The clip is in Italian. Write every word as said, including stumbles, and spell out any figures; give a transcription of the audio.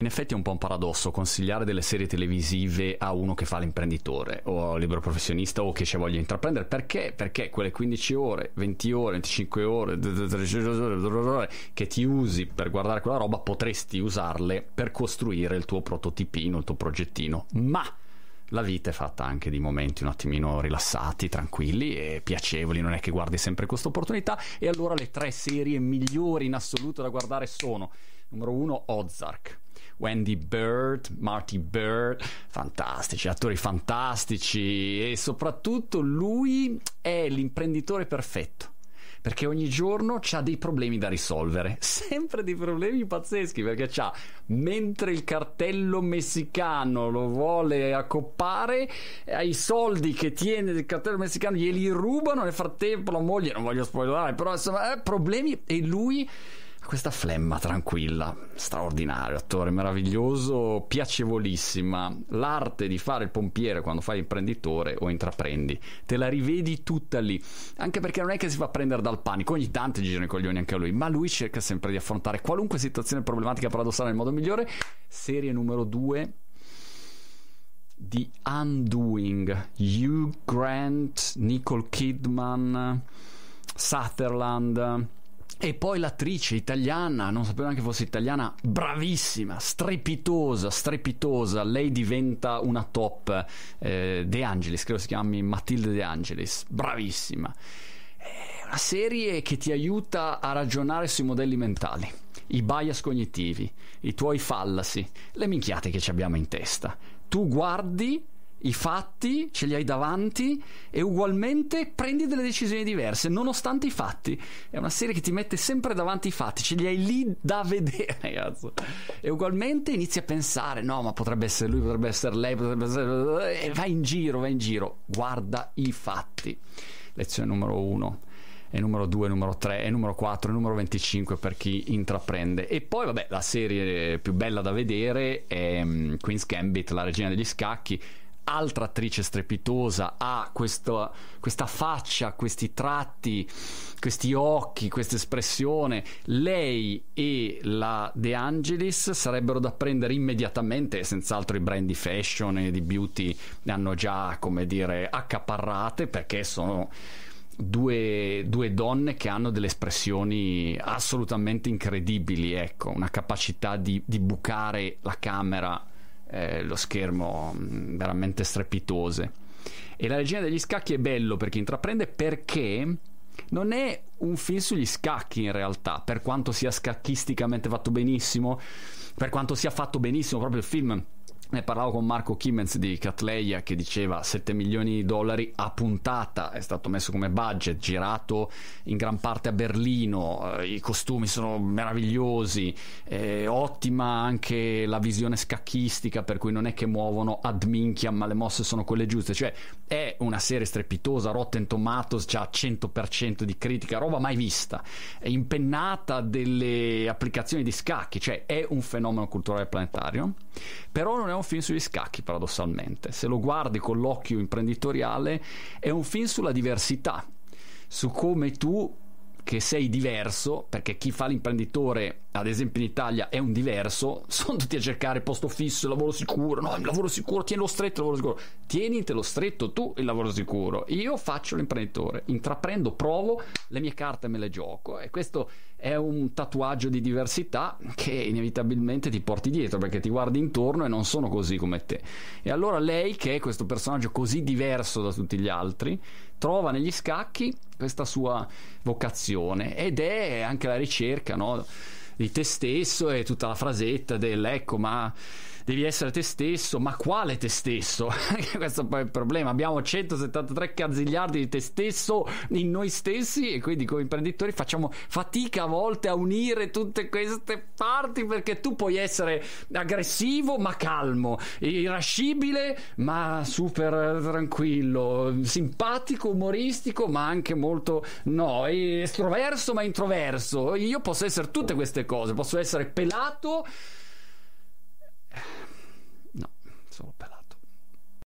In effetti è un po' un paradosso consigliare delle serie televisive a uno che fa l'imprenditore o libero professionista o che ci voglia intraprendere. Perché? Perché quelle quindici ore, venti ore, venticinque ore che ti usi per guardare quella roba potresti usarle per costruire il tuo prototipino, il tuo progettino. Ma la vita è fatta anche di momenti un attimino rilassati, tranquilli e piacevoli, non è che guardi sempre questa opportunità. E allora le tre serie migliori in assoluto da guardare sono: numero uno, Ozark, Wendy Bird, Marty Bird, fantastici, attori fantastici, e soprattutto lui è l'imprenditore perfetto, perché ogni giorno c'ha dei problemi da risolvere, sempre dei problemi pazzeschi, perché c'ha, mentre il cartello messicano lo vuole accoppare, ai soldi che tiene il cartello messicano glieli rubano, nel frattempo la moglie, non voglio spoilerare, però insomma, eh, problemi, e lui... questa flemma tranquilla, straordinario, attore meraviglioso, piacevolissima. L'arte di fare il pompiere quando fai imprenditore o intraprendi, te la rivedi tutta lì, anche perché non è che si fa prendere dal panico, ogni tanto girano i coglioni anche a lui, ma lui cerca sempre di affrontare qualunque situazione problematica paradossale nel modo migliore. Serie numero due, The Undoing, Hugh Grant, Nicole Kidman, Sutherland. E poi l'attrice italiana, non sapevo neanche fosse italiana, bravissima, strepitosa, strepitosa, lei diventa una top, eh, De Angelis, credo si chiami Matilde De Angelis, bravissima. È una serie che ti aiuta a ragionare sui modelli mentali, i bias cognitivi, i tuoi fallacy, le minchiate che ci abbiamo in testa. Tu guardi... i fatti ce li hai davanti e ugualmente prendi delle decisioni diverse nonostante i fatti. È una serie che ti mette sempre davanti i fatti, ce li hai lì da vedere, ragazzo, e ugualmente inizi a pensare: no, ma potrebbe essere lui, potrebbe essere lei, potrebbe essere... e vai in giro, vai in giro, guarda i fatti. Lezione numero uno, e numero due, numero tre, e numero quattro, e numero venticinque per chi intraprende. E poi vabbè, la serie più bella da vedere è Queen's Gambit, la regina degli scacchi. Altra attrice strepitosa, ha questo, questa faccia, questi tratti, questi occhi, questa espressione. Lei e la De Angelis sarebbero da prendere immediatamente, senz'altro i brand di fashion e di beauty ne hanno già, come dire, accaparrate, perché sono due, due donne che hanno delle espressioni assolutamente incredibili, ecco, una capacità di, di bucare la camera, Eh, lo schermo, veramente strepitose. E la regina degli scacchi è bello perché intraprende, perché non è un film sugli scacchi in realtà, per quanto sia scacchisticamente fatto benissimo, per quanto sia fatto benissimo proprio il film. Ne parlavo con Marco Kimens di Catleia, che diceva sette milioni di dollari a puntata è stato messo come budget, girato in gran parte a Berlino, i costumi sono meravigliosi, eh, ottima anche la visione scacchistica, per cui non è che muovono ad minchia, ma le mosse sono quelle giuste. Cioè è una serie strepitosa. Rotten Tomatoes c'ha cento per cento di critica, roba mai vista, è impennata delle applicazioni di scacchi, cioè è un fenomeno culturale planetario. Però non è un film sugli scacchi, paradossalmente, se lo guardi con l'occhio imprenditoriale è un film sulla diversità, su come tu, che sei diverso, perché chi fa l'imprenditore ad esempio in Italia è un diverso, sono tutti a cercare posto fisso, lavoro sicuro, no, il lavoro sicuro, tieni lo stretto, il lavoro sicuro, tienitelo stretto tu il lavoro sicuro, io faccio l'imprenditore, intraprendo, provo, le mie carte me le gioco. E questo è un tatuaggio di diversità che inevitabilmente ti porti dietro, perché ti guardi intorno e non sono così come te. E allora lei, che è questo personaggio così diverso da tutti gli altri, trova negli scacchi questa sua vocazione, ed è anche la ricerca, no, di te stesso, e tutta la frasetta del ecco, ma devi essere te stesso, ma quale te stesso? Questo poi è il problema, abbiamo centosettantatré cazzigliardi di te stesso in noi stessi, e quindi come imprenditori facciamo fatica a volte a unire tutte queste parti, perché tu puoi essere aggressivo ma calmo, irascibile ma super tranquillo, simpatico, umoristico ma anche molto, no, estroverso ma introverso. Io posso essere tutte queste cose, posso essere pelato, solo per la